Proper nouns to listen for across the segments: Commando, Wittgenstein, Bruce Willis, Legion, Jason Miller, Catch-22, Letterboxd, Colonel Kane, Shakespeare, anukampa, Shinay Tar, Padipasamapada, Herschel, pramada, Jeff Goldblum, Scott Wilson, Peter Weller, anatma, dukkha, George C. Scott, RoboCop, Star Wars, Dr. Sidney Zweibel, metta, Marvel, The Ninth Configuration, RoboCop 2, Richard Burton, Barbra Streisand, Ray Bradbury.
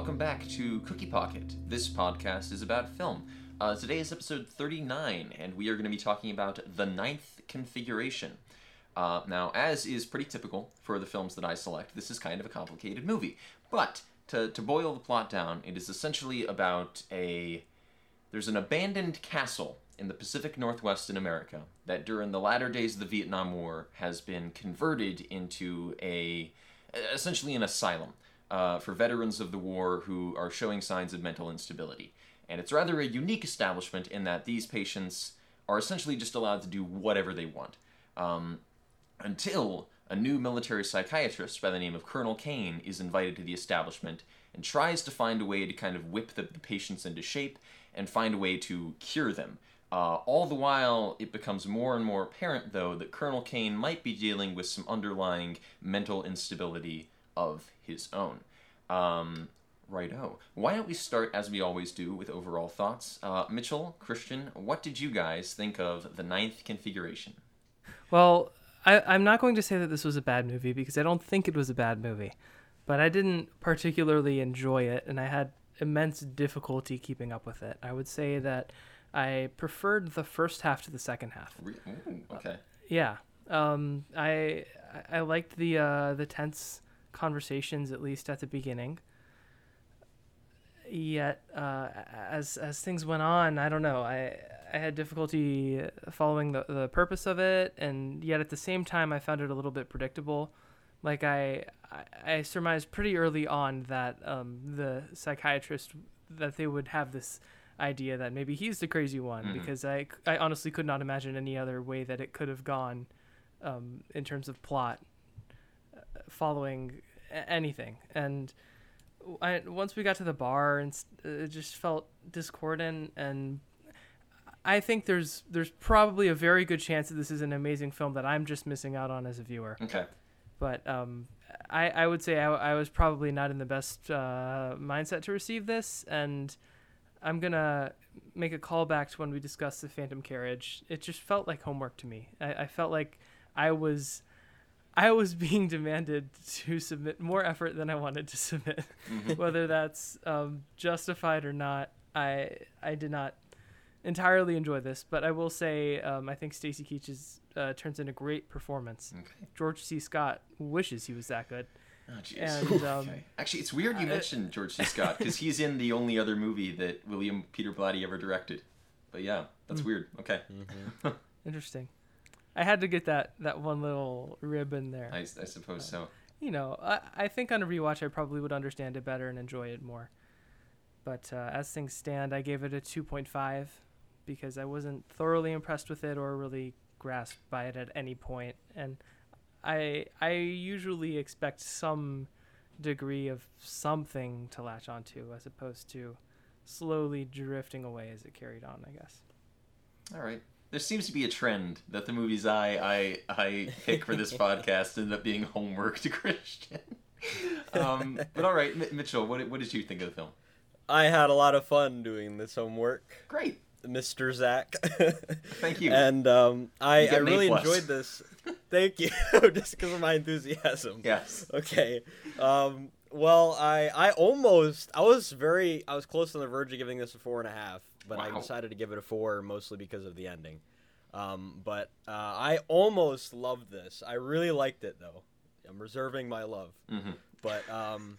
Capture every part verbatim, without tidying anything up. Welcome back to Cookie Pocket. This podcast is about film. Uh, today is episode thirty-nine, and we are going to be talking about The Ninth Configuration. Uh, now, as is pretty typical for the films that I select, this is kind of a complicated movie. But, to, to boil the plot down, it is essentially about a... There's an abandoned castle in the Pacific Northwest in America that during the latter days of the Vietnam War has been converted into a... essentially an asylum uh, for veterans of the war who are showing signs of mental instability. And it's rather a unique establishment in that these patients are essentially just allowed to do whatever they want. Um, until a new military psychiatrist by the name of Colonel Kane is invited to the establishment and tries to find a way to kind of whip the, the patients into shape and find a way to cure them. Uh, all the while, it becomes more and more apparent, though, that Colonel Kane might be dealing with some underlying mental instability of his own. Um... Righto. Why don't we start, as we always do, with overall thoughts? Uh, Mitchell, Christian, what did you guys think of The Ninth Configuration? Well, I, I'm not going to say that this was a bad movie, because I don't think it was a bad movie. But I didn't particularly enjoy it, and I had immense difficulty keeping up with it. I would say that I preferred the first half to the second half. Ooh, okay. Uh, yeah. Um, I I liked the uh, the tense conversations, at least at the beginning. Yet, uh, as as things went on, I don't know, I I had difficulty following the, the purpose of it, and yet at the same time, I found it a little bit predictable. Like, I I, I surmised pretty early on that um, the psychiatrist, that they would have this idea that maybe he's the crazy one, mm-hmm. because I, I honestly could not imagine any other way that it could have gone um, in terms of plot uh, following anything. And... I, once we got to the bar, and it just felt discordant, and I think there's there's probably a very good chance that this is an amazing film that I'm just missing out on as a viewer. Okay. But um, I, I would say I, I was probably not in the best uh, mindset to receive this, and I'm going to make a callback to when we discussed The Phantom Carriage. It just felt like homework to me. I, I felt like I was... I was being demanded to submit more effort than I wanted to submit, mm-hmm. whether that's um, justified or not. I I did not entirely enjoy this, but I will say um, I think Stacey Keach uh, turns in a great performance. Okay. George C. Scott wishes he was that good. Oh, jeez. Um, okay. Actually, it's weird you uh, mentioned George C. Scott because he's in the only other movie that William Peter Blatty ever directed. But yeah, that's mm-hmm. weird. Okay. Mm-hmm. Interesting. I had to get that, that one little rib in there. I, I suppose so. Uh, you know, I, I think on a rewatch I probably would understand it better and enjoy it more. But uh, as things stand, I gave it a two point five because I wasn't thoroughly impressed with it or really grasped by it at any point. And I I usually expect some degree of something to latch onto as opposed to slowly drifting away as it carried on, I guess. All right. There seems to be a trend that the movies I I, I pick for this podcast end up being homework to Christian. Um, but all right, M- Mitchell, what what did you think of the film? I had a lot of fun doing this homework. Great, Mister Zach. Thank you. And um, I I really enjoyed this. Thank you, just because of my enthusiasm. Yes. Okay. Um, well, I I almost I was very I was close on the verge of giving this a four and a half. But wow. I decided to give it a four mostly because of the ending. Um, but uh, I almost loved this. I really liked it, though. I'm reserving my love. Mm-hmm. But um,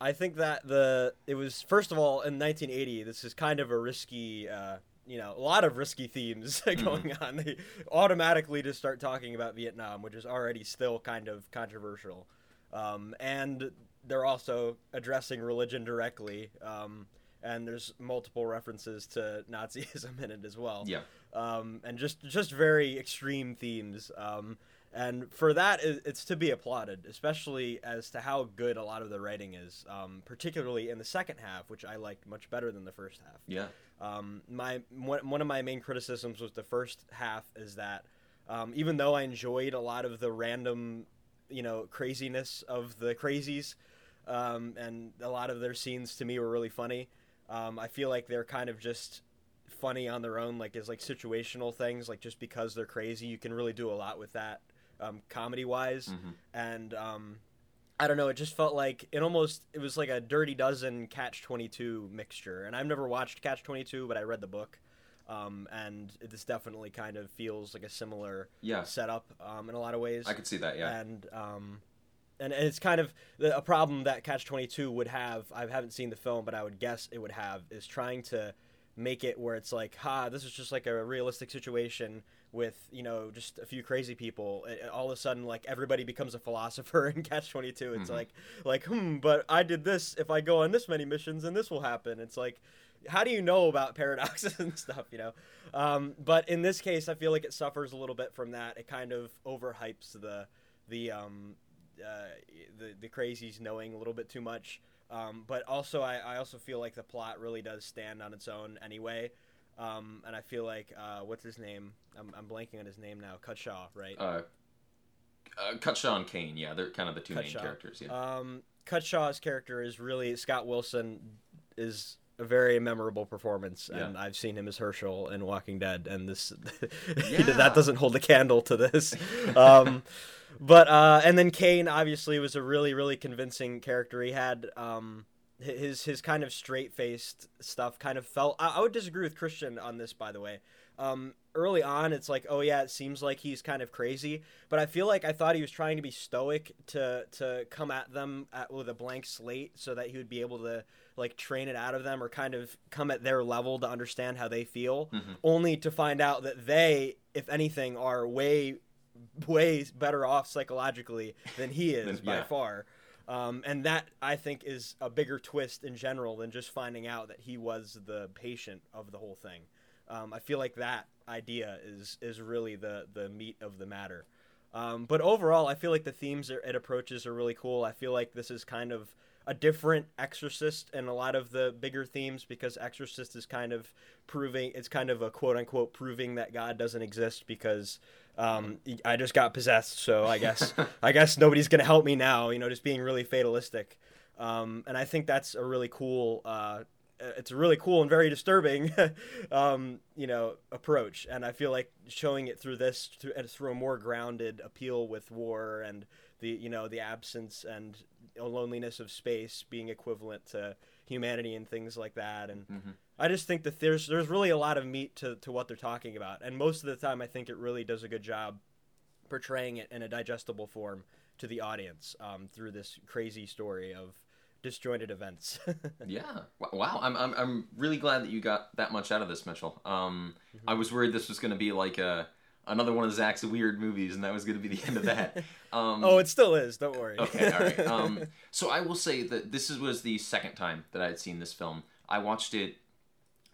I think that the it was, first of all, in nineteen eighty, this is kind of a risky, uh, you know, a lot of risky themes going mm-hmm. on. They automatically just start talking about Vietnam, which is already still kind of controversial. Um, and they're also addressing religion directly. Um And there's multiple references to Nazism in it as well. Yeah. Um, and just, just very extreme themes. Um, and for that, it's to be applauded, especially as to how good a lot of the writing is, um, particularly in the second half, which I liked much better than the first half. Yeah. Um, my one of my main criticisms with the first half is that um, even though I enjoyed a lot of the random, you know, craziness of the crazies, um, and a lot of their scenes to me were really funny. Um, I feel like they're kind of just funny on their own, like as like situational things, like just because they're crazy, you can really do a lot with that um, comedy wise. Mm-hmm. And um, I don't know, it just felt like it almost, it was like a Dirty Dozen Catch twenty-two mixture. And I've never watched Catch twenty-two, but I read the book. Um, and this definitely kind of feels like a similar yeah. setup um, in a lot of ways. I could see that, yeah. And um, and, and it's kind of a problem that Catch twenty-two would have. I haven't seen the film, but I would guess it would have, is trying to make it where it's like, ha, this is just like a realistic situation with, you know, just a few crazy people. It, all of a sudden, like, everybody becomes a philosopher in Catch twenty-two. It's mm-hmm. like, like, hmm, but I did this. If I go on this many missions, and this will happen. It's like, how do you know about paradoxes and stuff, you know? Um, but in this case, I feel like it suffers a little bit from that. It kind of overhypes the the um, uh, the, the crazies knowing a little bit too much. Um, but also, I, I also feel like the plot really does stand on its own anyway. Um, and I feel like, uh, what's his name? I'm, I'm blanking on his name now. Cutshaw, right? Uh, uh, Cutshaw and Kane, yeah. They're kind of the two Cutshaw. main characters, yeah. Um, Cutshaw's character is really... Scott Wilson is... a very memorable performance, yeah. and I've seen him as Herschel in Walking Dead, and this yeah. that doesn't hold a candle to this. Um, but uh, and then Kane obviously was a really, really convincing character. He had um, his his kind of straight faced stuff kind of felt. I, I would disagree with Christian on this, by the way. Um, early on, it's like, oh yeah, it seems like he's kind of crazy, but I feel like I thought he was trying to be stoic to to come at them at, with a blank slate, so that he would be able to, like, train it out of them or kind of come at their level to understand how they feel, mm-hmm. only to find out that they, if anything, are way, way better off psychologically than he is yeah. by far. Um, and that, I think, is a bigger twist in general than just finding out that he was the patient of the whole thing. Um, I feel like that idea is is really the, the meat of the matter. Um, but overall, I feel like the themes it approaches are really cool. I feel like this is kind of a different Exorcist and a lot of the bigger themes, because Exorcist is kind of proving, it's kind of a quote unquote proving that God doesn't exist, because um, I just got possessed. So I guess, I guess nobody's going to help me now, you know, just being really fatalistic. Um, and I think that's a really cool, uh, it's a really cool and very disturbing, um, you know, approach. And I feel like showing it through this, through, through a more grounded appeal with war and the, you know, the absence and loneliness of space being equivalent to humanity and things like that. And mm-hmm. I just think that there's there's really a lot of meat to, to what they're talking about. And most of the time, I think it really does a good job portraying it in a digestible form to the audience um, through this crazy story of disjointed events. yeah. Wow. I'm, I'm I'm really glad that you got that much out of this, Mitchell. Um, mm-hmm. I was worried this was going to be like a another one of Zach's weird movies, and that was going to be the end of that. Um, oh, it still is. Don't worry. Okay, all right. Um, so I will say that this is, was the second time that I had seen this film. I watched it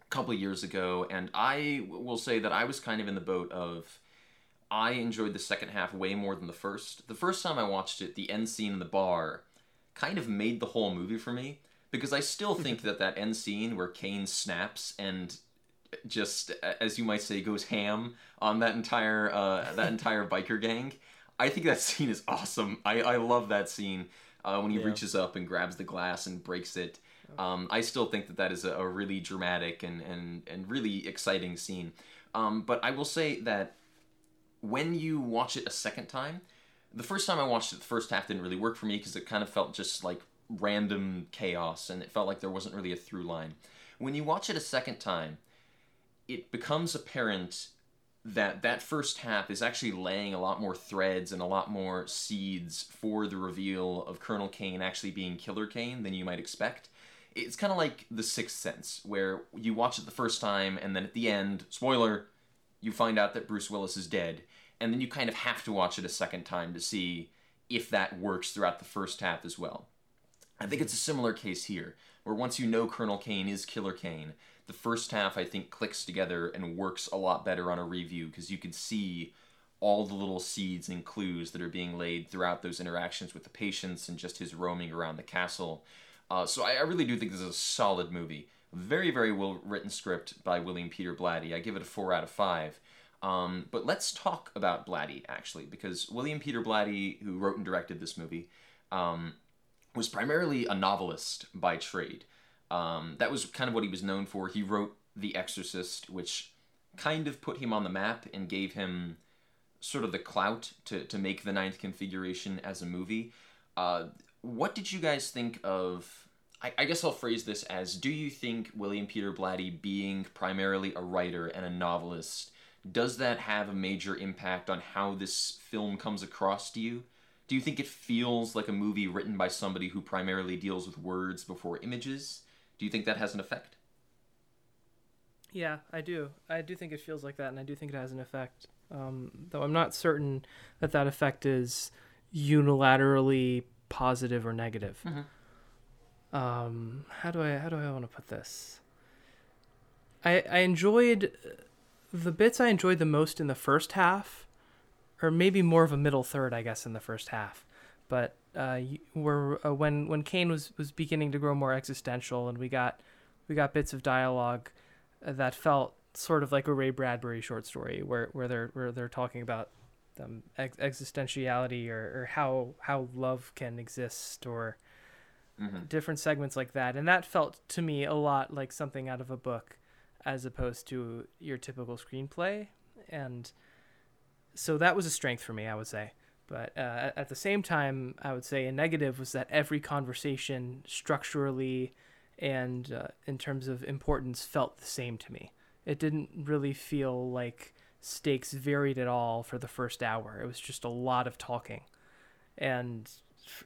a couple of years ago, and I will say that I was kind of in the boat of, I enjoyed the second half way more than the first. The first time I watched it, the end scene in the bar kind of made the whole movie for me, because I still think that that end scene where Kane snaps and just, as you might say, goes ham on that entire uh, that entire biker gang. I think that scene is awesome. I, I love that scene uh, when he yeah. reaches up and grabs the glass and breaks it. Um, I still think that that is a, a really dramatic and, and, and really exciting scene. Um, but I will say that when you watch it a second time, the first time I watched it, the first half didn't really work for me, because it kind of felt just like random chaos, and it felt like there wasn't really a through line. When you watch it a second time, it becomes apparent that that first half is actually laying a lot more threads and a lot more seeds for the reveal of Colonel Kane actually being Killer Kane than you might expect. It's kind of like The Sixth Sense, where you watch it the first time, and then at the end, spoiler, you find out that Bruce Willis is dead, and then you kind of have to watch it a second time to see if that works throughout the first half as well. I think it's a similar case here, where once you know Colonel Kane is Killer Kane, the first half, I think, clicks together and works a lot better on a review, because you can see all the little seeds and clues that are being laid throughout those interactions with the patients and just his roaming around the castle. Uh, so I, I really do think this is a solid movie. Very, very well-written script by William Peter Blatty. I give it a four out of five. Um, but let's talk about Blatty, actually, because William Peter Blatty, who wrote and directed this movie, um, was primarily a novelist by trade. Um, that was kind of what he was known for. He wrote The Exorcist, which kind of put him on the map and gave him sort of the clout to, to make The Ninth Configuration as a movie. Uh, what did you guys think of... I, I guess I'll phrase this as, do you think William Peter Blatty being primarily a writer and a novelist, does that have a major impact on how this film comes across to you? Do you think it feels like a movie written by somebody who primarily deals with words before images? Do you think that has an effect? Yeah, I do. I do think it feels like that, and I do think it has an effect. Um, though I'm not certain that that effect is unilaterally positive or negative. Mm-hmm. Um, how do I how do I want to put this? I I enjoyed the bits I enjoyed the most in the first half, or maybe more of a middle third, I guess, in the first half. But uh, where uh, when when Kane was was beginning to grow more existential, and we got we got bits of dialogue that felt sort of like a Ray Bradbury short story where, where they're where they're talking about um, ex- existentiality or, or how how love can exist or mm-hmm. different segments like that. And that felt to me a lot like something out of a book as opposed to your typical screenplay. And so that was a strength for me, I would say. But uh, at the same time, I would say a negative was that every conversation structurally and uh, in terms of importance felt the same to me. It didn't really feel like stakes varied at all for the first hour. It was just a lot of talking. And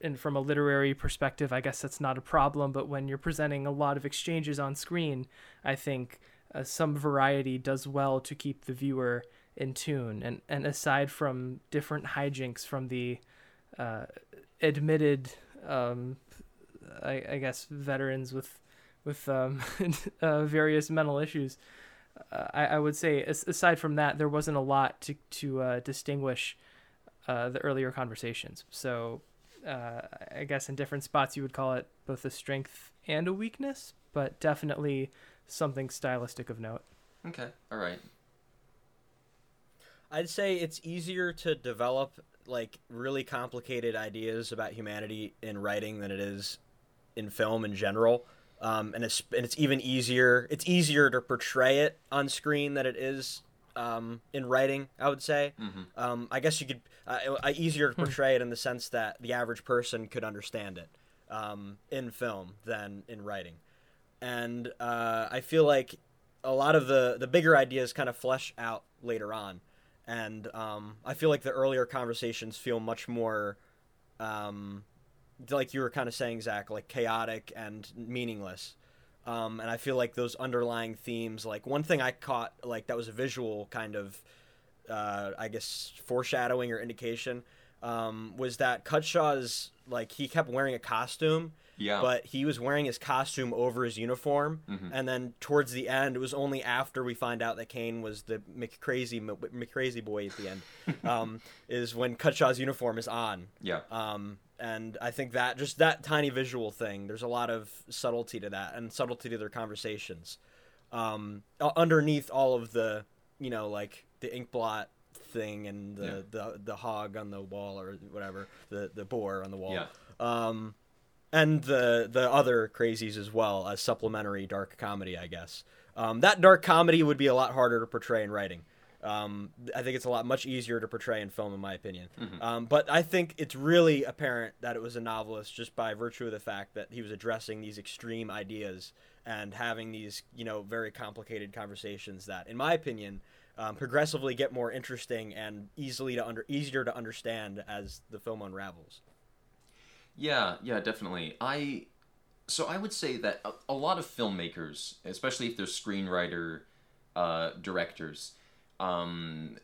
and from a literary perspective, I guess that's not a problem, but when you're presenting a lot of exchanges on screen, I think uh, some variety does well to keep the viewer in tune. And, and aside from different hijinks from the uh, admitted, um, I, I guess, veterans with with um, uh, various mental issues, Uh, I, I would say, aside from that, there wasn't a lot to to uh, distinguish uh, the earlier conversations. So uh, I guess in different spots you would call it both a strength and a weakness, but definitely something stylistic of note. Okay, all right. I'd say it's easier to develop like really complicated ideas about humanity in writing than it is in film in general. Um, and it's and it's even easier. It's easier to portray it on screen than it is um, in writing, I would say. Mm-hmm. Um, I guess you could uh, easier to portray it in the sense that the average person could understand it um, in film than in writing. And uh, I feel like a lot of the, the bigger ideas kind of flesh out later on. And um, I feel like the earlier conversations feel much more... Um, like you were kind of saying, Zach, like chaotic and meaningless. Um, and I feel like those underlying themes, like one thing I caught, like that was a visual kind of, uh, I guess, foreshadowing or indication, um, was that Cutshaw's, like he kept wearing a costume, yeah. but he was wearing his costume over his uniform. Mm-hmm. And then towards the end, it was only after we find out that Kane was the McCrazy, McCrazy boy at the end, um, is when Cutshaw's uniform is on. Yeah. Um, And I think that just that tiny visual thing, there's a lot of subtlety to that and subtlety to their conversations um, underneath all of the, you know, like the ink blot thing and the, yeah. the, the hog on the wall or whatever, the, the boar on the wall. Yeah. Um, and the, the other crazies as well as supplementary dark comedy, I guess. Um, that dark comedy would be a lot harder to portray in writing. Um, I think it's a lot much easier to portray in film, in my opinion. Mm-hmm. Um, but I think it's really apparent that it was a novelist just by virtue of the fact that he was addressing these extreme ideas and having these, you know, very complicated conversations that, in my opinion, um, progressively get more interesting and easily to under easier to understand as the film unravels. Yeah, yeah, definitely. I so I would say that a, a lot of filmmakers, especially if they're screenwriter uh, directors. Um,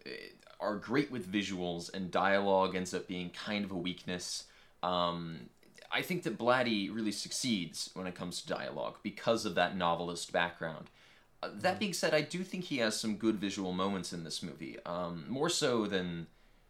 are great with visuals, and dialogue ends up being kind of a weakness. Um, I think that Blatty really succeeds when it comes to dialogue because of that novelist background. Uh, that being said, I do think he has some good visual moments in this movie, um, more so than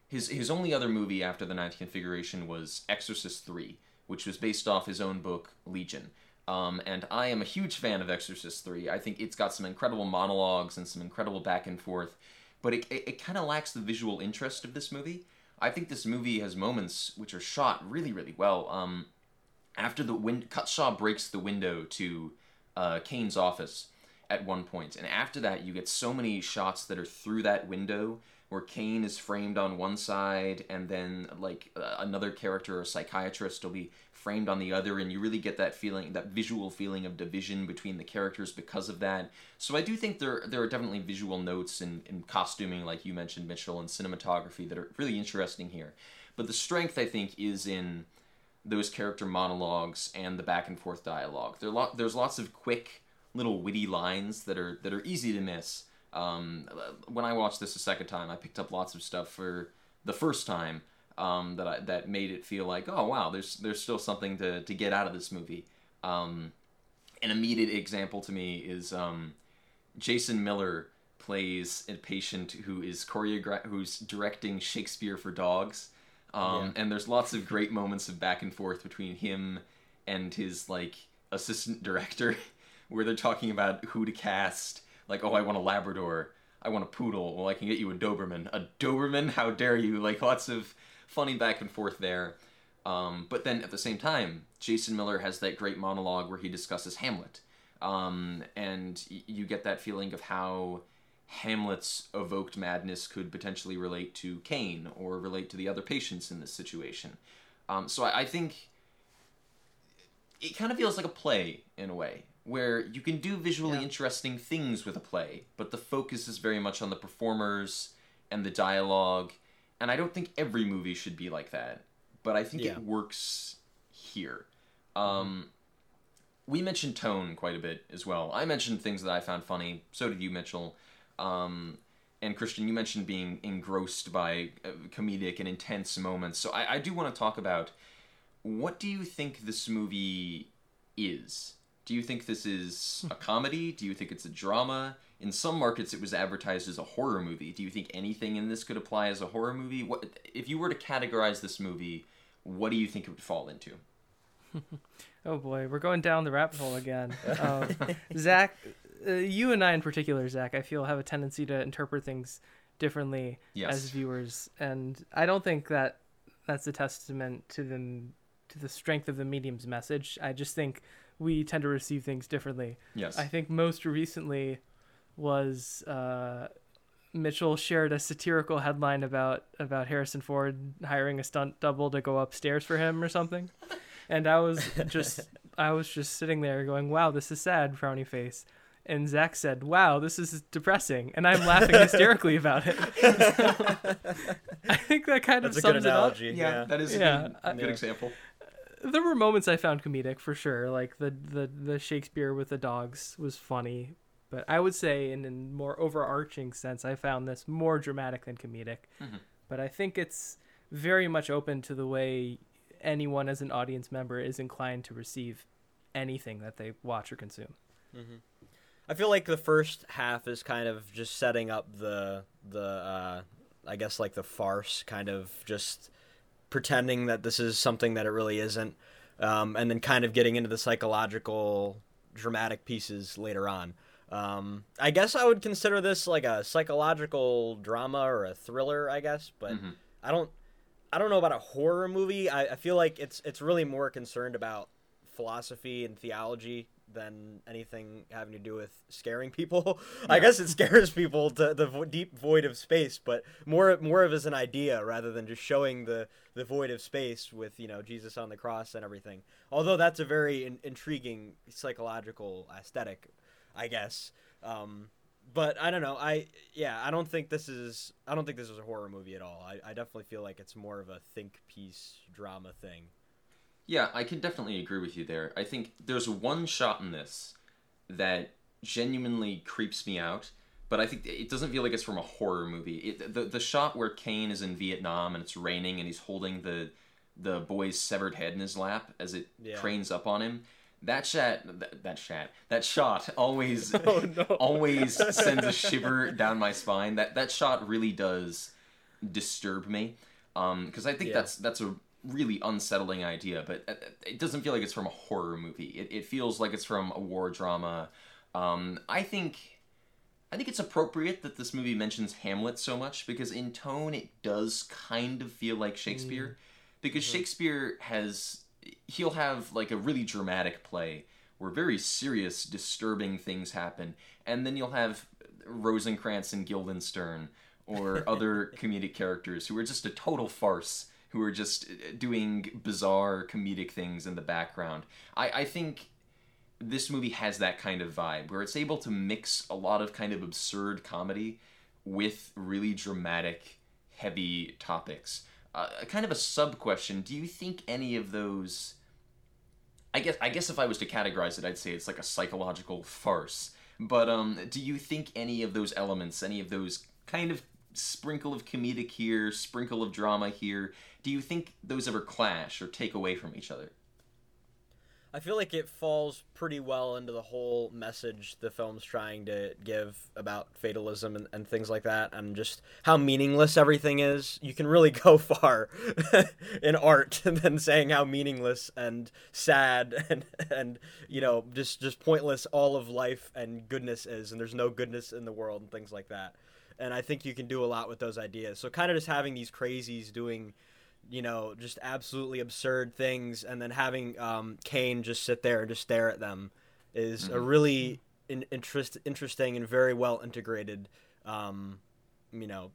his his only other movie after The Ninth Configuration was Exorcist three, which was based off his own book, Legion. Um, and I am a huge fan of Exorcist three. I think it's got some incredible monologues and some incredible back and forth, but it it, it kind of lacks the visual interest of this movie. I think this movie has moments which are shot really, really well. Um, after the win- Cutshaw breaks the window to uh, Kane's office at one point, and after that you get so many shots that are through that window where Kane is framed on one side and then like uh, another character or psychiatrist will be framed on the other, and you really get that feeling, that visual feeling of division between the characters because of that. So I do think there there are definitely visual notes in, in costuming, like you mentioned, Mitchell, and cinematography that are really interesting here. But the strength, I think, is in those character monologues and the back and forth dialogue. There lo- there's lots of quick little witty lines that are that are easy to miss. Um, when I watched this a second time, I picked up lots of stuff for the first time um, that I, that made it feel like, oh wow, there's there's still something to, to get out of this movie. Um, an immediate example to me is um, Jason Miller plays a patient who is choreogra- who's directing Shakespeare for Dogs, um, yeah. and there's lots of great moments of back and forth between him and his like assistant director, where they're talking about who to cast. Like, oh, I want a Labrador. I want a poodle. Well, I can get you a Doberman. A Doberman? How dare you? Like, lots of funny back and forth there. Um, but then, at the same time, Jason Miller has that great monologue where he discusses Hamlet. Um, and y- you get that feeling of how Hamlet's evoked madness could potentially relate to Kane or relate to the other patients in this situation. Um, so I-, I think it kind of feels like a play, in a way, where you can do visually yeah. interesting things with a play, but the focus is very much on the performers and the dialogue, and I don't think every movie should be like that, but I think yeah. it works here. Um, we mentioned tone quite a bit as well. I mentioned things that I found funny, so did you, Mitchell. Um, and Christian, you mentioned being engrossed by comedic and intense moments, so I, I do want to talk about, what do you think this movie is? Do you think this is a comedy? Do you think it's a drama? In some markets, it was advertised as a horror movie. Do you think anything in this could apply as a horror movie? What, if you were to categorize this movie, what do you think it would fall into? Oh, boy. We're going down the rabbit hole again. um, Zach, uh, you and I in particular, Zach, I feel have a tendency to interpret things differently yes. as viewers. And I don't think that that's a testament to the, to the strength of the medium's message. I just think we tend to receive things differently. Yes. I think most recently was uh, Mitchell shared a satirical headline about, about Harrison Ford hiring a stunt double to go upstairs for him or something. And I was just, I was just sitting there going, wow, this is sad, frowny face. And Zach said, wow, this is depressing. And I'm laughing hysterically about it. So, I think that kind That's of sums it up. Yeah, yeah, that is yeah. a good, I, good yeah. example. There were moments I found comedic for sure. Like the, the, the Shakespeare with the dogs was funny, but I would say in a more overarching sense, I found this more dramatic than comedic, mm-hmm. but I think it's very much open to the way anyone as an audience member is inclined to receive anything that they watch or consume. Mm-hmm. I feel like the first half is kind of just setting up the, the, uh, I guess like the farce, kind of just pretending that this is something that it really isn't, um, and then kind of getting into the psychological dramatic pieces later on. Um, I guess I would consider this like a psychological drama or a thriller, I guess, but mm-hmm. I don't I don't know about a horror movie. I, I feel like it's it's really more concerned about philosophy and theology than anything having to do with scaring people. Yeah. I guess it scares people to the vo- deep void of space, but more more of as an idea rather than just showing the, the void of space with, you know, Jesus on the cross and everything. Although that's a very in- intriguing psychological aesthetic, I guess. Um, but I don't know. I yeah, I don't think this is I don't think this is a horror movie at all. I, I definitely feel like it's more of a think piece drama thing. Yeah, I can definitely agree with you there. I think there's one shot in this that genuinely creeps me out, but I think it doesn't feel like it's from a horror movie. It, the the shot where Kane is in Vietnam and it's raining and he's holding the the boy's severed head in his lap as it yeah. cranes up on him. That shot, that, that shot, that shot always oh, no. always sends a shiver down my spine. That that shot really does disturb me, um, because I think yeah. that's that's a really unsettling idea, but it doesn't feel like it's from a horror movie. It it feels like it's from a war drama. Um, I think I think it's appropriate that this movie mentions Hamlet so much, because in tone it does kind of feel like Shakespeare, mm. because mm-hmm. Shakespeare has, he'll have like a really dramatic play where very serious, disturbing things happen, and then you'll have Rosencrantz and Guildenstern, or other comedic characters who are just a total farce, who are just doing bizarre comedic things in the background. I, I think this movie has that kind of vibe, where it's able to mix a lot of kind of absurd comedy with really dramatic, heavy topics. Uh, kind of a sub-question, do you think any of those... I guess I guess if I was to categorize it, I'd say it's like a psychological farce. But um, do you think any of those elements, any of those kind of sprinkle of comedic here, sprinkle of drama here, do you think those ever clash or take away from each other? I feel like it falls pretty well into the whole message the film's trying to give about fatalism and, and things like that, and just how meaningless everything is. You can really go far in art than saying how meaningless and sad and, and you know, just, just pointless all of life and goodness is, and there's no goodness in the world and things like that. And I think you can do a lot with those ideas. So kind of just having these crazies doing... you know, just absolutely absurd things, and then having um, Kane just sit there and just stare at them is mm-hmm. a really in- interest- interesting and very well integrated, um, you know,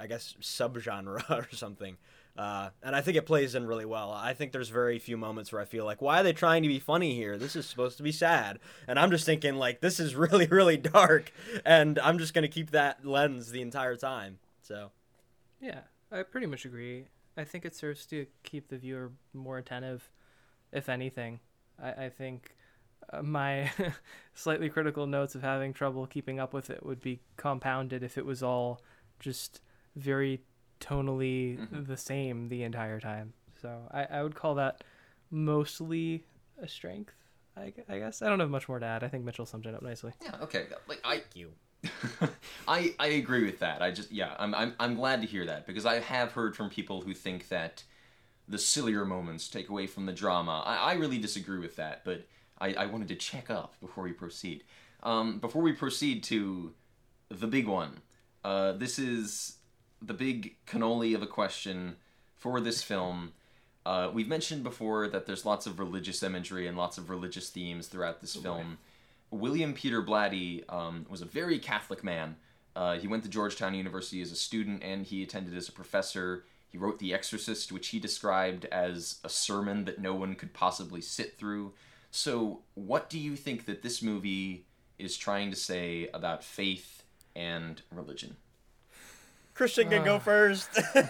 I guess subgenre or something. Uh, and I think it plays in really well. I think there's very few moments where I feel like, why are they trying to be funny here? This is supposed to be sad. And I'm just thinking, like, this is really, really dark, and I'm just going to keep that lens the entire time. So, yeah, I pretty much agree. I think it serves to keep the viewer more attentive, if anything. I, I think uh, my slightly critical notes of having trouble keeping up with it would be compounded if it was all just very tonally mm-hmm. the same the entire time. So I, I would call that mostly a strength, I, I guess. I don't have much more to add. I think Mitchell summed it up nicely. Yeah, okay. Like I... Thank you. I, I agree with that. I just yeah, I'm I'm I'm glad to hear that, because I have heard from people who think that the sillier moments take away from the drama. I, I really disagree with that, but I, I wanted to check up before we proceed. Um, before we proceed to the big one, uh, this is the big cannoli of a question for this film. Uh, we've mentioned before that there's lots of religious imagery and lots of religious themes throughout this oh, film. Boy. William Peter Blatty um, was a very Catholic man. Uh, he went to Georgetown University as a student, and he attended as a professor. He wrote The Exorcist, which he described as a sermon that no one could possibly sit through. So what do you think that this movie is trying to say about faith and religion? Christian can uh, go first. uh,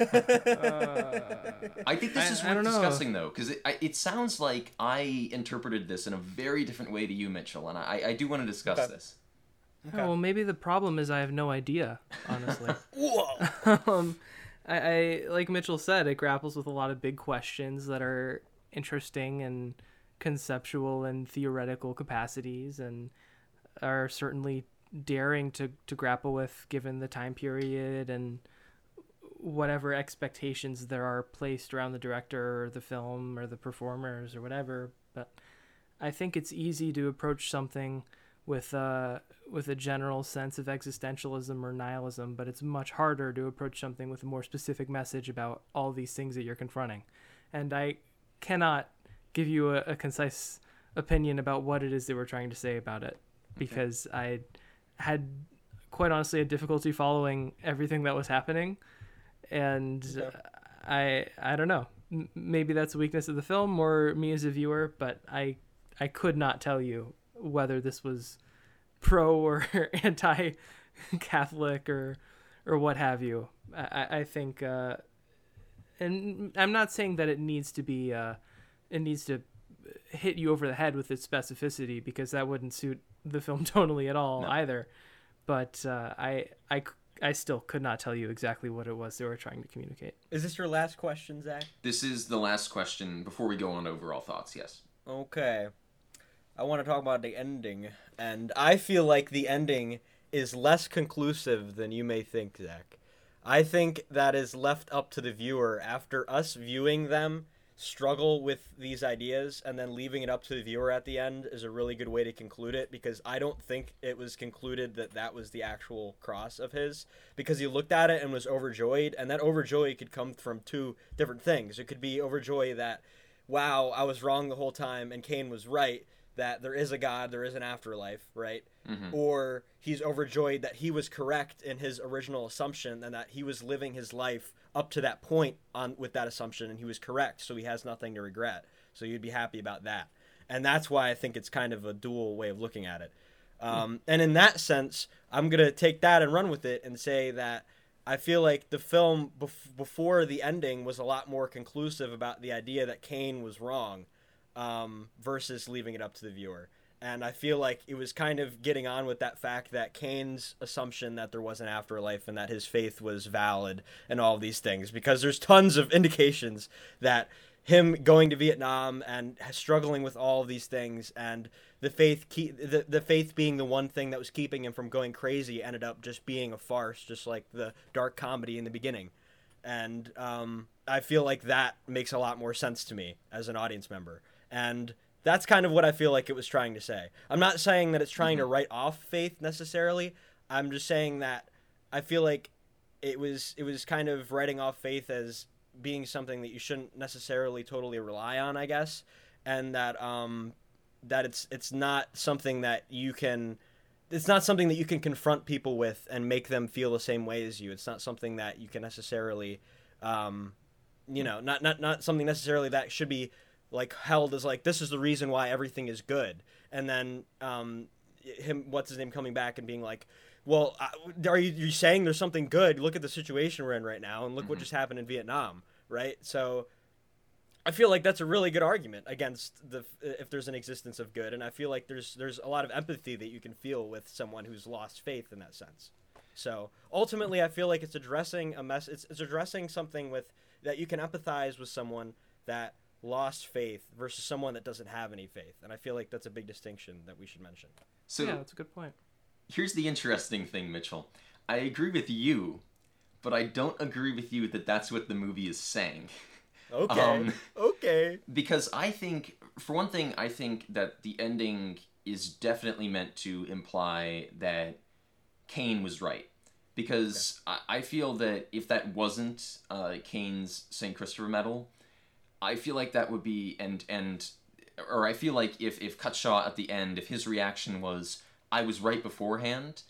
I think this is I, worth I discussing, know. though, because it, it sounds like I interpreted this in a very different way to you, Mitchell, and I, I do want to discuss okay. this. Okay. Oh, well, maybe the problem is I have no idea, honestly. Whoa! um, I, I, like Mitchell said, it grapples with a lot of big questions that are interesting and conceptual and theoretical capacities, and are certainly daring to, to grapple with given the time period and whatever expectations there are placed around the director or the film or the performers or whatever. But I think it's easy to approach something with uh with a general sense of existentialism or nihilism, but it's much harder to approach something with a more specific message about all these things that you're confronting. And I cannot give you a, a concise opinion about what it is that we're trying to say about it, because okay. I... had quite honestly a difficulty following everything that was happening, and okay. I I don't know, M- maybe that's a weakness of the film or me as a viewer, but I I could not tell you whether this was pro or anti-Catholic or or what have you. I I think uh, and I'm not saying that it needs to be uh, it needs to hit you over the head with its specificity, because that wouldn't suit the film tonally at all no. either, but uh, I, I, I still could not tell you exactly what it was they were trying to communicate. Is this your last question, Zach? This is the last question before we go on overall thoughts, yes. Okay. I want to talk about the ending, and I feel like the ending is less conclusive than you may think, Zach. I think that is left up to the viewer after us viewing them struggle with these ideas, and then leaving it up to the viewer at the end is a really good way to conclude it, because I don't think it was concluded that that was the actual cross of his, because he looked at it and was overjoyed, and that overjoyed could come from two different things. It could be overjoyed that, wow, I was wrong the whole time and Kane was right, that there is a God, there is an afterlife, right? Mm-hmm. Or he's overjoyed that he was correct in his original assumption and that he was living his life up to that point on with that assumption, and he was correct, so he has nothing to regret. So you'd be happy about that. And that's why I think it's kind of a dual way of looking at it. Um, and in that sense, I'm going to take that and run with it and say that I feel like the film bef- before the ending was a lot more conclusive about the idea that Kane was wrong, um, versus leaving it up to the viewer. And I feel like it was kind of getting on with that fact that Kane's assumption that there was an afterlife and that his faith was valid and all of these things, because there's tons of indications that him going to Vietnam and struggling with all of these things, and the faith keep, the, the faith being the one thing that was keeping him from going crazy ended up just being a farce, just like the dark comedy in the beginning. And um, I feel like that makes a lot more sense to me as an audience member. And that's kind of what I feel like it was trying to say. I'm not saying that it's trying mm-hmm. to write off faith necessarily. I'm just saying that I feel like it was it was kind of writing off faith as being something that you shouldn't necessarily totally rely on, I guess, and that um, that it's it's not something that you can it's not something that you can confront people with and make them feel the same way as you. It's not something that you can necessarily, um, you know, not not not something necessarily that should be like held as like this is the reason why everything is good. And then um, him, what's his name, coming back and being like, well, are you you're saying there's something good? Look at the situation we're in right now, and look mm-hmm. what just happened in Vietnam, right? So I feel like that's a really good argument against the if there's an existence of good, and I feel like there's there's a lot of empathy that you can feel with someone who's lost faith in that sense. So ultimately, I feel like it's addressing a mess. It's it's addressing something with that you can empathize with someone that lost faith versus someone that doesn't have any faith, and I feel like that's a big distinction that we should mention. So yeah, that's a good point. Here's the interesting thing, Mitchell. I agree with you, but I don't agree with you that that's what the movie is saying. Okay. Um, okay. Because I think, for one thing, I think that the ending is definitely meant to imply that Kane was right. Because okay. I, I feel that if that wasn't uh, Kane's Saint Christopher medal, I feel like that would be, and, and or I feel like if, if Cutshaw at the end, if his reaction was, I was right beforehand,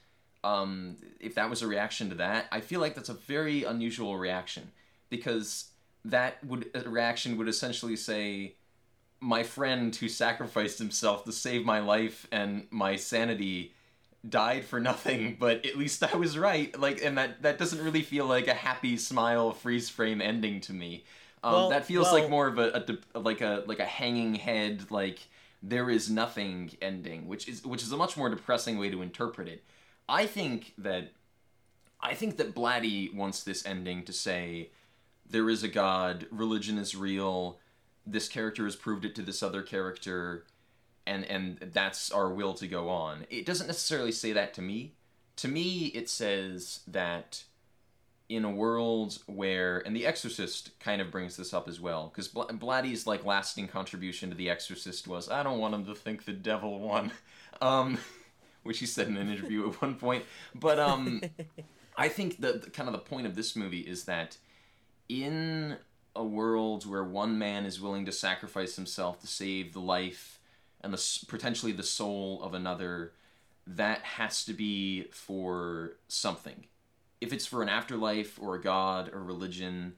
um, if that was a reaction to that, I feel like that's a very unusual reaction, because that would a reaction would essentially say, my friend who sacrificed himself to save my life and my sanity died for nothing, but at least I was right. Like, and that, that doesn't really feel like a happy smile freeze frame ending to me. Um, well, that feels well, like more of a, a like a like a hanging head, like there is nothing ending, which is which is a much more depressing way to interpret it. I think that I think that Blatty wants this ending to say, there is a God, religion is real, this character has proved it to this other character, and, and that's our will to go on. It doesn't necessarily say that to me. To me, it says that in a world where, and The Exorcist kind of brings this up as well, because Bl- Blatty's like lasting contribution to The Exorcist was, I don't want him to think the devil won, um, which he said in an interview at one point. But um, I think the, the kind of the point of this movie is that in a world where one man is willing to sacrifice himself to save the life and the, potentially the soul of another, that has to be for something. If it's for an afterlife or a god or religion,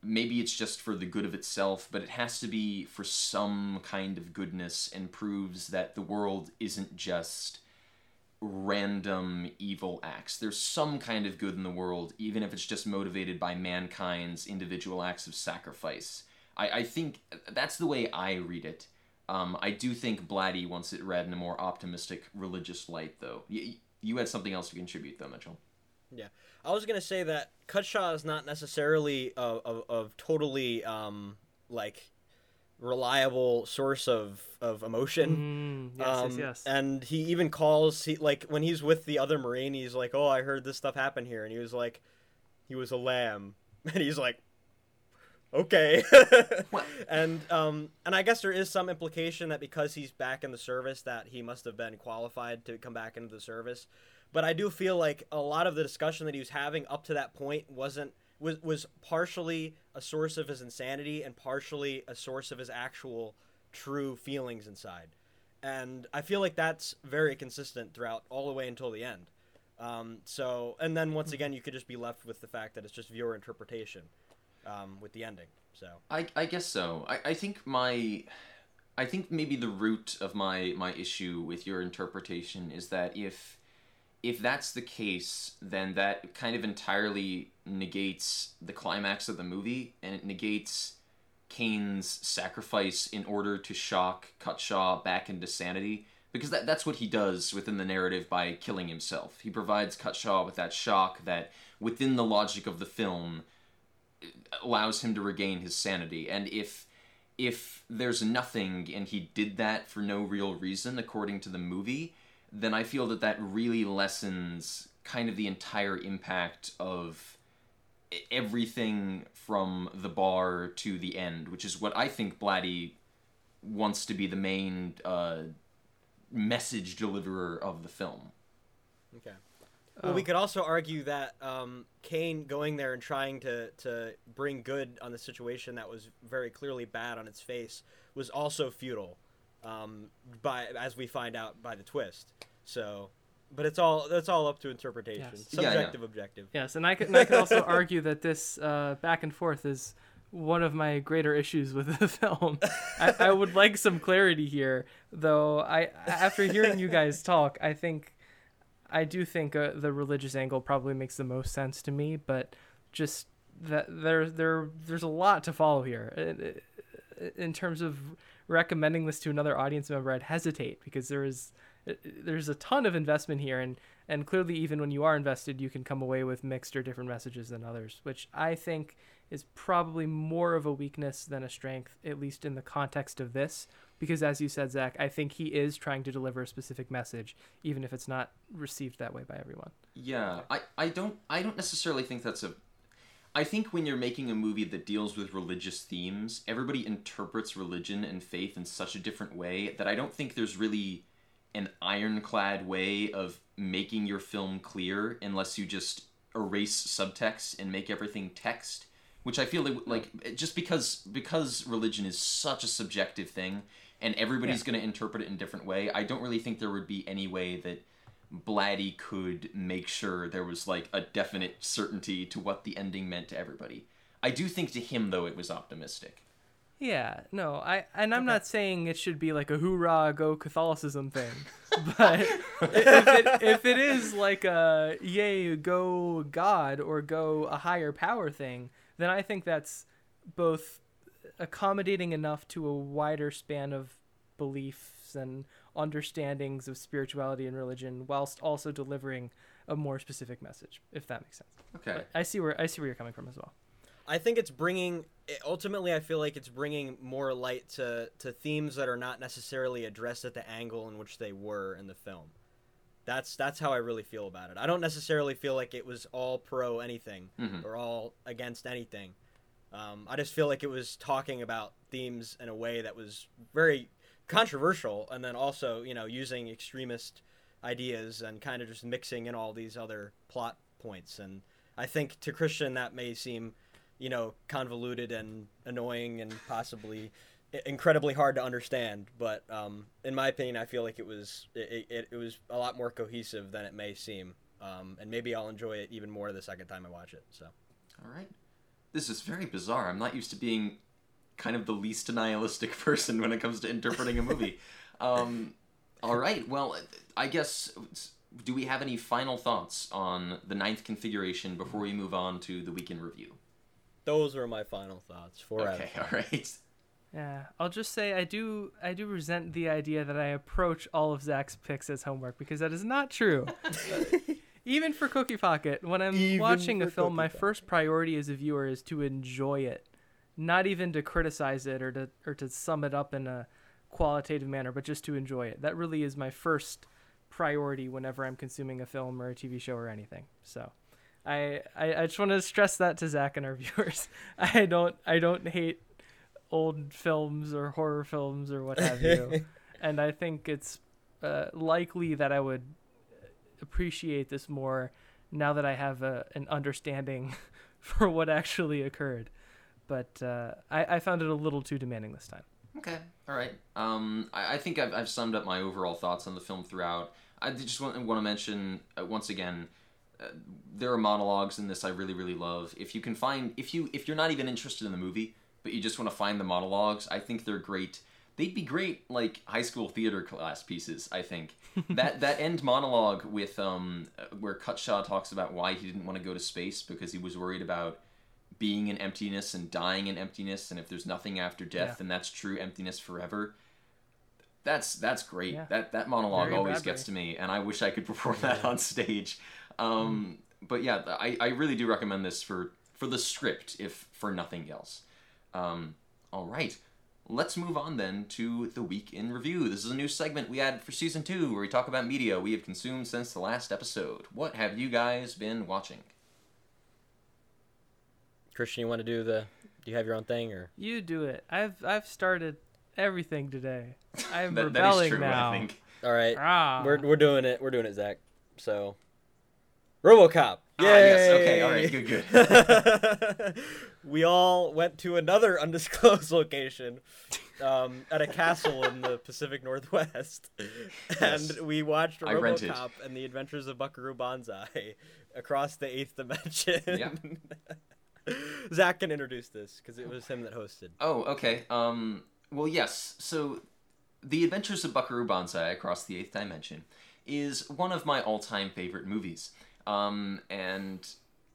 maybe it's just for the good of itself, but it has to be for some kind of goodness and proves that the world isn't just random evil acts. There's some kind of good in the world, even if it's just motivated by mankind's individual acts of sacrifice. I, I think that's the way I read it. Um, I do think Blatty wants it read in a more optimistic religious light, though. You, you had something else to contribute, though, Mitchell. Yeah, I was going to say that Cutshaw is not necessarily a, a, a totally, um, like, reliable source of, of emotion. Mm, yes, um, yes, yes. And he even calls, he like, when he's with the other Marine, he's like, oh, I heard this stuff happen here. And he was like, he was a lamb. And he's like, okay. and um, and I guess there is some implication that because he's back in the service that he must have been qualified to come back into the service. But I do feel like a lot of the discussion that he was having up to that point wasn't was was partially a source of his insanity and partially a source of his actual true feelings inside. And I feel like that's very consistent throughout all the way until the end. Um, so, and then once again, you could just be left with the fact that it's just viewer interpretation um, with the ending. So I, I guess so. I, I think my, I think maybe the root of my, my issue with your interpretation is that if, if that's the case, then that kind of entirely negates the climax of the movie, and it negates Kane's sacrifice in order to shock Cutshaw back into sanity. Because that, that's what he does within the narrative by killing himself. He provides Cutshaw with that shock that, within the logic of the film, allows him to regain his sanity. And if if there's nothing and he did that for no real reason, according to the movie, then I feel that that really lessens kind of the entire impact of everything from the bar to the end, which is what I think Blatty wants to be the main... Uh, message deliverer of the film. Okay. Well, oh. we could also argue that um, Kane going there and trying to, to bring good on the situation that was very clearly bad on its face was also futile, um, by as we find out by the twist. So, but it's all that's all up to interpretation, yes. subjective, yeah, yeah. objective. Yes, and I could and I could also argue that this uh, back and forth is one of my greater issues with the film. I, I would like some clarity here, though. I after hearing you guys talk, I think I do think uh, the religious angle probably makes the most sense to me. But just that there there there's a lot to follow here. In terms of recommending this to another audience member, I'd hesitate because there is there's a ton of investment here, and and clearly even when you are invested, you can come away with mixed or different messages than others, which I think is probably more of a weakness than a strength, at least in the context of this, because as you said, Zach, I think he is trying to deliver a specific message, even if it's not received that way by everyone. Yeah, I, I don't I don't necessarily think that's a... I think when you're making a movie that deals with religious themes, everybody interprets religion and faith in such a different way that I don't think there's really an ironclad way of making your film clear unless you just erase subtext and make everything text. Which I feel like, just because because religion is such a subjective thing, and everybody's yeah. going to interpret it in a different way, I don't really think there would be any way that Blatty could make sure there was, like, a definite certainty to what the ending meant to everybody. I do think to him, though, it was optimistic. Yeah, no, I and I'm okay. not saying it should be, like, a hoorah, go Catholicism thing, but if it, if it is, like, a yay, go God, or go a higher power thing, then I think that's both accommodating enough to a wider span of beliefs and understandings of spirituality and religion, whilst also delivering a more specific message, if that makes sense. Okay. But I see where I see where you're coming from as well. I think it's bringing, ultimately, I feel like it's bringing more light to, to themes that are not necessarily addressed at the angle in which they were in the film. That's that's how I really feel about it. I don't necessarily feel like it was all pro anything mm-hmm. or all against anything. Um, I just feel like it was talking about themes in a way that was very controversial, and then also, you know, using extremist ideas and kind of just mixing in all these other plot points. And I think to Christian that may seem, you know, convoluted and annoying and possibly incredibly hard to understand, but um, in my opinion, I feel like it was it, it, it was a lot more cohesive than it may seem, um, and maybe I'll enjoy it even more the second time I watch it. So, all right, this is very bizarre. I'm not used to being kind of the least nihilistic person when it comes to interpreting a movie. um, all right, well, I guess, do we have any final thoughts on The Ninth Configuration before we move on to the weekend review? Those are my final thoughts. Forever. Okay, all right. Yeah, I'll just say I do I do resent the idea that I approach all of Zach's picks as homework, because that is not true. Even for Cookie Pocket, when I'm even watching a film, Cookie my Pocket. First priority as a viewer is to enjoy it, not even to criticize it or to or to sum it up in a qualitative manner, but just to enjoy it. That really is my first priority whenever I'm consuming a film or a T V show or anything. So I I, I just want to stress that to Zach and our viewers. I don't I don't hate old films or horror films or what have you, and I think it's uh, likely that I would appreciate this more now that I have a, an understanding for what actually occurred, but uh, I, I found it a little too demanding this time. Okay, all right. Um, I, I think I've, I've summed up my overall thoughts on the film throughout. I just want, want to mention, uh, once again, uh, there are monologues in this I really, really love. If you can find, if, you, if you're not even interested in the movie, but you just want to find the monologues, I think they're great. They'd be great, like, high school theater class pieces, I think. that that end monologue with um, where Cutshaw talks about why he didn't want to go to space because he was worried about being in emptiness and dying in emptiness, and if there's nothing after death, yeah. then that's true emptiness forever. That's that's great. Yeah. That that monologue Very always Bradbury. Gets to me, and I wish I could perform yeah. that on stage. Um, mm. But yeah, I, I really do recommend this for, for the script, if for nothing else. Um, all right. Let's move on then to the Week in Review. This is a new segment we added for Season two where we talk about media we have consumed since the last episode. What have you guys been watching? Christian, you want to do the... Do you have your own thing? Or You do it. I've I've started everything today. I'm that, rebelling that is true, now. I think. All right. Ah. We're, we're doing it. We're doing it, Zach. So... RoboCop. Yay! Ah, yes, okay, all right, good, good. We all went to another undisclosed location um, at a castle in the Pacific Northwest, yes. and we watched RoboCop and The Adventures of Buckaroo Banzai across the Eighth Dimension. Yeah. Zach can introduce this, because it was him that hosted. Oh, okay. Um, well, yes, so The Adventures of Buckaroo Banzai Across the Eighth Dimension is one of my all-time favorite movies. Um, and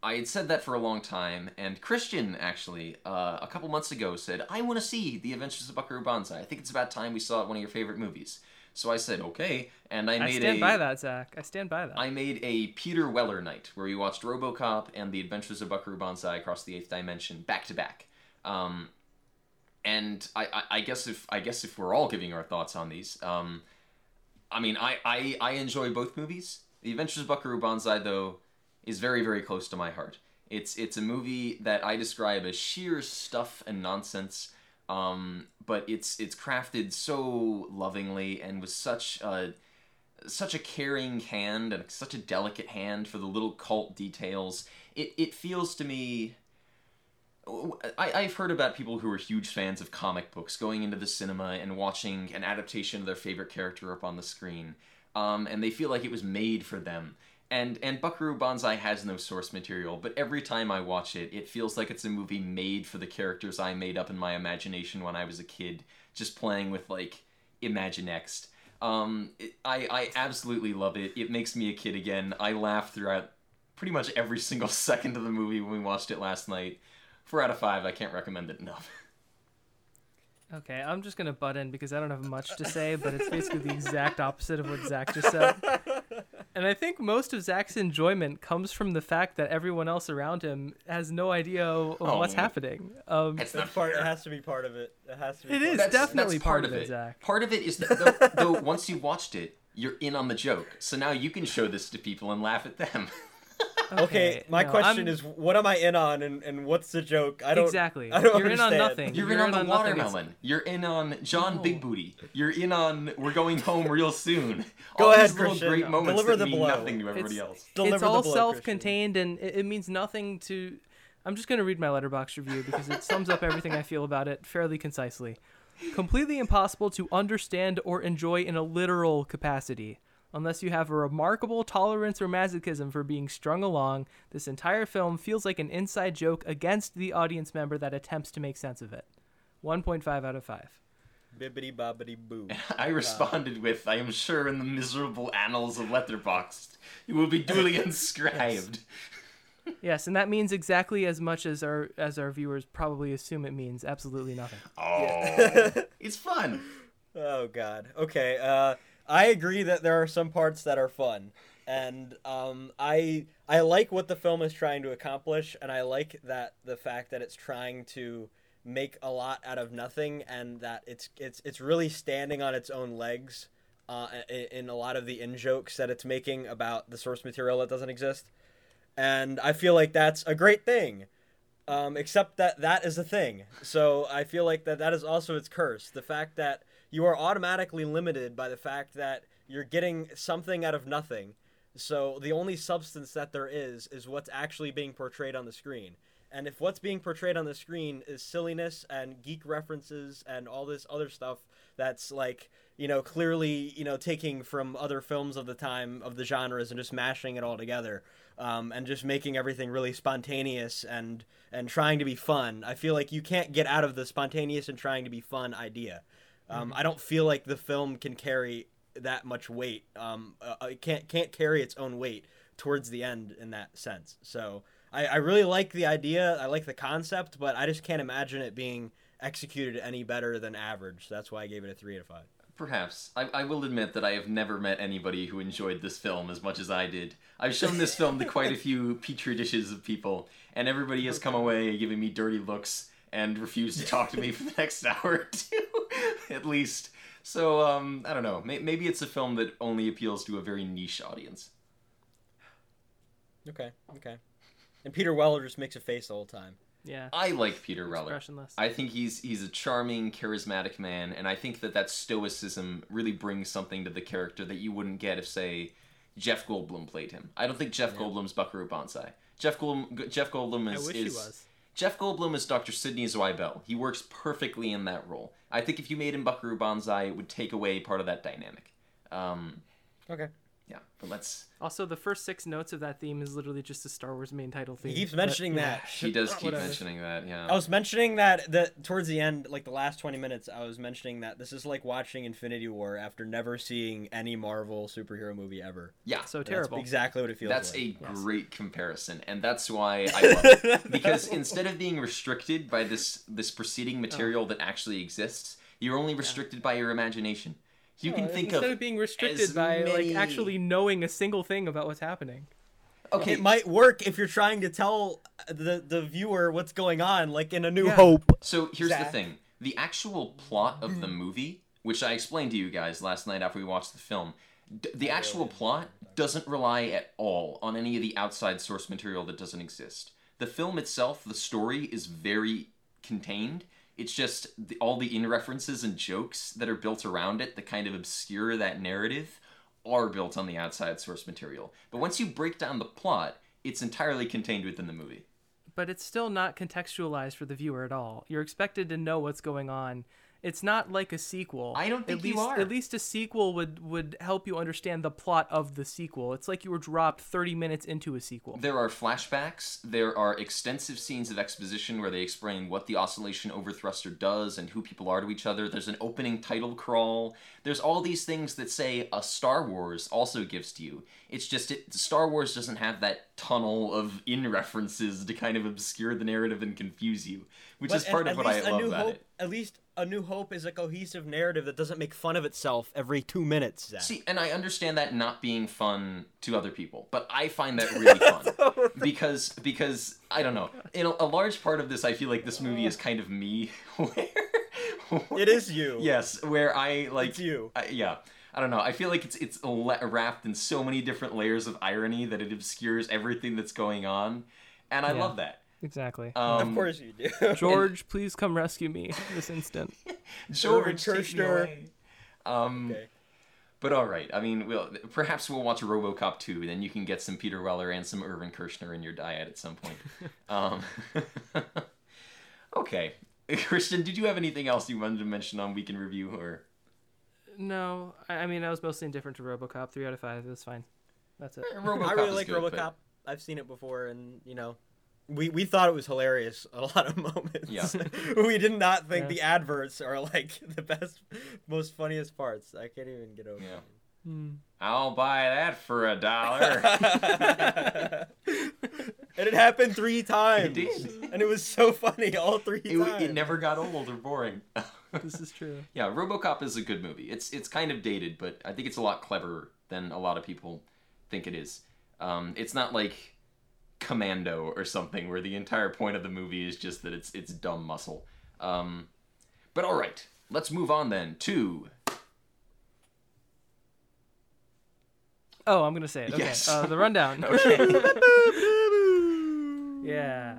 I had said that for a long time, and Christian, actually, uh, a couple months ago said, I want to see The Adventures of Buckaroo Banzai. I think it's about time we saw it, one of your favorite movies. So I said, okay, and I made a... I stand a, by that, Zach. I stand by that. I made a Peter Weller night, where we watched RoboCop and The Adventures of Buckaroo Banzai Across the Eighth Dimension back-to-back. Um, and I, I, I guess if I guess if we're all giving our thoughts on these, um, I mean, I, I, I enjoy both movies. The Adventures of Buckaroo Banzai, though, is very, very close to my heart. It's it's a movie that I describe as sheer stuff and nonsense, um, but it's it's crafted so lovingly and with such a, such a caring hand and such a delicate hand for the little cult details. It it feels to me... I, I've heard about people who are huge fans of comic books going into the cinema and watching an adaptation of their favorite character up on the screen. Um, and they feel like it was made for them. And and Buckaroo Banzai has no source material, but every time I watch it, it feels like it's a movie made for the characters I made up in my imagination when I was a kid, just playing with, like, Imaginext. Um, it, I, I absolutely love it. It makes me a kid again. I laughed throughout pretty much every single second of the movie when we watched it last night. Four out of five, I can't recommend it enough. Okay, I'm just going to butt in because I don't have much to say, but it's basically the exact opposite of what Zach just said. And I think most of Zach's enjoyment comes from the fact that everyone else around him has no idea of oh, what's happening. Um, that's not part, it has to be part of it. It has to be. It part is that's, definitely that's part, part of it, it, Zach. Part of it is that, though, though, once you watched it, you're in on the joke. So now you can show this to people and laugh at them. Okay, okay, my no, question I'm... is, what am I in on, and, and what's the joke? I don't exactly. I don't You're understand. In on nothing. You're, You're in, in on, on the watermelon. Is... You're in on John no. Big Booty. You're in on We're Going Home Real Soon. Go all ahead, these Christian. Little great moments Deliver that the mean blow. Nothing to everybody it's, else. Deliver it's all blow, self-contained, Christian. And it, it means nothing to... I'm just going to read my Letterboxd review because it sums up everything I feel about it fairly concisely. Completely impossible to understand or enjoy in a literal capacity. Unless you have a remarkable tolerance or masochism for being strung along, this entire film feels like an inside joke against the audience member that attempts to make sense of it. one point five out of five. Bibbidi bobbidi boo. I responded with, I am sure in the miserable annals of Letterboxd, you will be duly inscribed. Yes. Yes, and that means exactly as much as our as our viewers probably assume it means. Absolutely nothing. Oh, yeah. It's fun. Oh, God. Okay, uh... I agree that there are some parts that are fun, and um, I I like what the film is trying to accomplish, and I like that the fact that it's trying to make a lot out of nothing, and that it's it's it's really standing on its own legs uh, in, in a lot of the in-jokes that it's making about the source material that doesn't exist, and I feel like that's a great thing. Um, except that that is a thing. So I feel like that that is also its curse. The fact that you are automatically limited by the fact that you're getting something out of nothing. So the only substance that there is is what's actually being portrayed on the screen. And if what's being portrayed on the screen is silliness and geek references and all this other stuff that's, like, you know, clearly, you know, taking from other films of the time, of the genres, and just mashing it all together, um, and just making everything really spontaneous and, and trying to be fun. I feel like you can't get out of the spontaneous and trying to be fun idea. Um, mm-hmm. I don't feel like the film can carry that much weight. Um, uh, it can't, can't carry its own weight towards the end in that sense. So... I, I really like the idea. I like the concept, but I just can't imagine it being executed any better than average. That's why I gave it a three out of five. Perhaps. I, I will admit that I have never met anybody who enjoyed this film as much as I did. I've shown this film to quite a few petri dishes of people, and everybody has come away giving me dirty looks and refused to talk to me for the next hour or two, at least. So, um, I don't know. May- maybe it's a film that only appeals to a very niche audience. Okay, okay. And Peter Weller just makes a face the whole time. Yeah. I like Peter Weller. I think he's he's a charming, charismatic man, and I think that that stoicism really brings something to the character that you wouldn't get if, say, Jeff Goldblum played him. I don't think Jeff yeah. Goldblum's Buckaroo Banzai. Jeff Goldblum, Jeff Goldblum is... I wish is, he was. Jeff Goldblum is Doctor Sidney Zweibel. He works perfectly in that role. I think if you made him Buckaroo Banzai, it would take away part of that dynamic. Um, okay. Yeah, but let's... Also, the first six notes of that theme is literally just the Star Wars main title theme. He keeps mentioning but, that. He does keep Whatever. mentioning that, yeah. I was mentioning that the, towards the end, like the last twenty minutes, I was mentioning that this is like watching Infinity War after never seeing any Marvel superhero movie ever. Yeah. So terrible. That's exactly what it feels that's like. That's a yes. great comparison, and that's why I love it. Because instead of being restricted by this, this preceding material oh. that actually exists, you're only restricted yeah. by your imagination. You can no, think instead of, of being restricted by many... like actually knowing a single thing about what's happening. Okay, it might work if you're trying to tell the the viewer what's going on, like in A New yeah. Hope. So here's Zach. the thing: the actual plot of the movie, which I explained to you guys last night after we watched the film, d- the actual plot doesn't rely at all on any of the outside source material that doesn't exist. The film itself, the story, is very contained. It's just the, all the in-references and jokes that are built around it that kind of obscure that narrative are built on the outside source material. But once you break down the plot, it's entirely contained within the movie. But it's still not contextualized for the viewer at all. You're expected to know what's going on. It's not like a sequel. I don't think at least, you are. At least a sequel would, would help you understand the plot of the sequel. It's like you were dropped thirty minutes into a sequel. There are flashbacks. There are extensive scenes of exposition where they explain what the oscillation overthruster does and who people are to each other. There's an opening title crawl. There's all these things that, say, a Star Wars also gives to you. It's just it, Star Wars doesn't have that tunnel of in-references to kind of obscure the narrative and confuse you, which but is part of what I love about hope, it. At least... A New Hope is a cohesive narrative that doesn't make fun of itself every two minutes, Zach. See, and I understand that not being fun to other people, but I find that really fun. because, because I don't know, in a, a large part of this, I feel like this movie is kind of me. where, where, it is you. Yes, where I, like... It's you. I, yeah. I don't know. I feel like it's it's wrapped in so many different layers of irony that it obscures everything that's going on, and I yeah. love that. Exactly. Um, of course you do. George, and, please come rescue me this instant. George Kirshner. Um, okay. But all right. I mean, we'll perhaps we'll watch RoboCop two, and then you can get some Peter Weller and some Irvin Kirshner in your diet at some point. um, okay. Christian, did you have anything else you wanted to mention on Week in Review? Or? No. I mean, I was mostly indifferent to RoboCop. Three out of five. It was fine. That's it. RoboCop I really like good, RoboCop. But... I've seen it before, and, you know... We we thought it was hilarious a lot of moments. Yeah. We did not think yeah. the adverts are like the best, most funniest parts. I can't even get over yeah. it. Mm. I'll buy that for a dollar. And it happened three times. It did. And it was so funny all three it, times. It never got old or boring. This is true. Yeah, RoboCop is a good movie. It's it's kind of dated, but I think it's a lot cleverer than a lot of people think it is. Um, it's not like... Commando or something where the entire point of the movie is just that it's it's dumb muscle. Um, but all right, let's move on then to... Oh, I'm going to say it. Okay. Yes. Uh, the rundown. Okay. Yeah.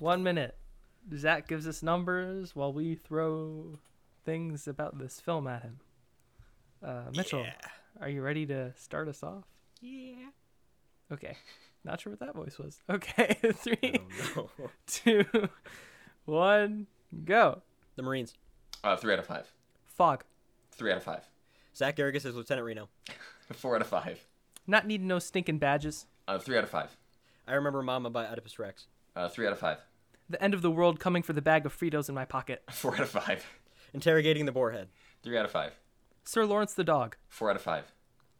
One minute. Zach gives us numbers while we throw things about this film at him. Uh, Mitchell, yeah. Are you ready to start us off? Yeah. Okay. Not sure what that voice was. Okay. Three, oh, no. two, one, go. The Marines. Uh, three out of five. Fog. Three out of five. Zach Garrigus is Lieutenant Reno. Four out of five. Not needing no stinking badges. Uh, three out of five. I Remember Mama by Oedipus Rex. Uh, three out of five. The End of the World Coming for the Bag of Fritos in My Pocket. Four out of five. Interrogating the Boarhead. Three out of five. Sir Lawrence the Dog. Four out of five.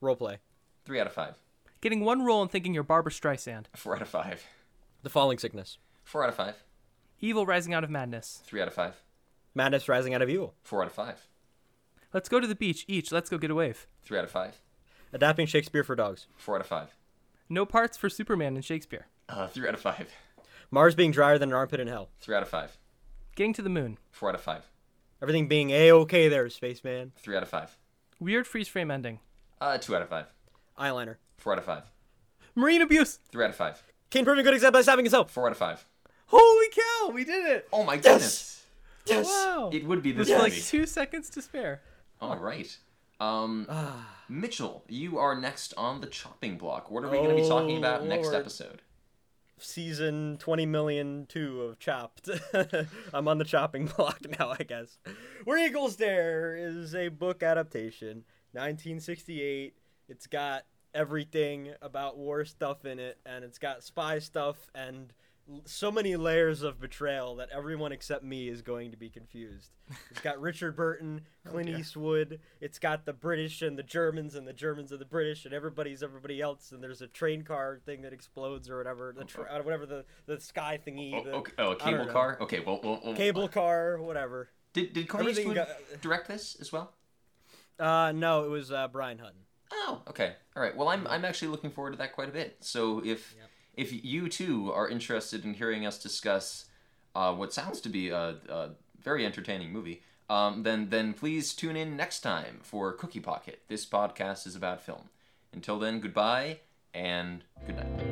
Roleplay. Three out of five. Getting one role and thinking you're Barbra Streisand. Four out of five. The Falling Sickness. Four out of five. Evil Rising Out of Madness. Three out of five. Madness Rising Out of Evil. Four out of five. Let's Go to the Beach each. Let's Go Get a Wave. Three out of five. Adapting Shakespeare for Dogs. Four out of five. No parts for Superman in Shakespeare. Uh, three out of five. Mars being drier than an armpit in hell. Three out of five. Getting to the Moon. Four out of five. Everything being A-okay there, Spaceman. Three out of five. Weird freeze frame ending. Uh, two out of five. Eyeliner. Four out of five. Marine abuse. Three out of five. Kane proving a good example by stopping himself. Four out of five. Holy cow, we did it! Oh my goodness! Yes! yes. Wow. It would be this yes. movie. Like two seconds to spare. All right. Um, Mitchell, you are next on the chopping block. What are we oh, going to be talking about Lord. next episode? Season twenty million two of Chopped. I'm on the chopping block now, I guess. Where Eagles Dare is a book adaptation, nineteen sixty-eight. It's got everything about war stuff in it, and it's got spy stuff and so many layers of betrayal that everyone except me is going to be confused. It's got Richard Burton, Clint oh, yeah. Eastwood. It's got the British and the Germans and the Germans and the British and everybody's everybody else. And there's a train car thing that explodes or whatever, the tra- oh, whatever the, the sky thingy. Oh, the, okay. oh a cable car? Okay, well, well, well cable uh, car, whatever. Did did Clint Eastwood got, direct this as well? Uh, no, it was uh, Brian Hutton. Oh, okay. All right. Well, I'm I'm actually looking forward to that quite a bit. So if. Yep. If you, too, are interested in hearing us discuss uh, what sounds to be a, a very entertaining movie, um, then, then please tune in next time for Cookie Pocket. This podcast is about film. Until then, goodbye and good night.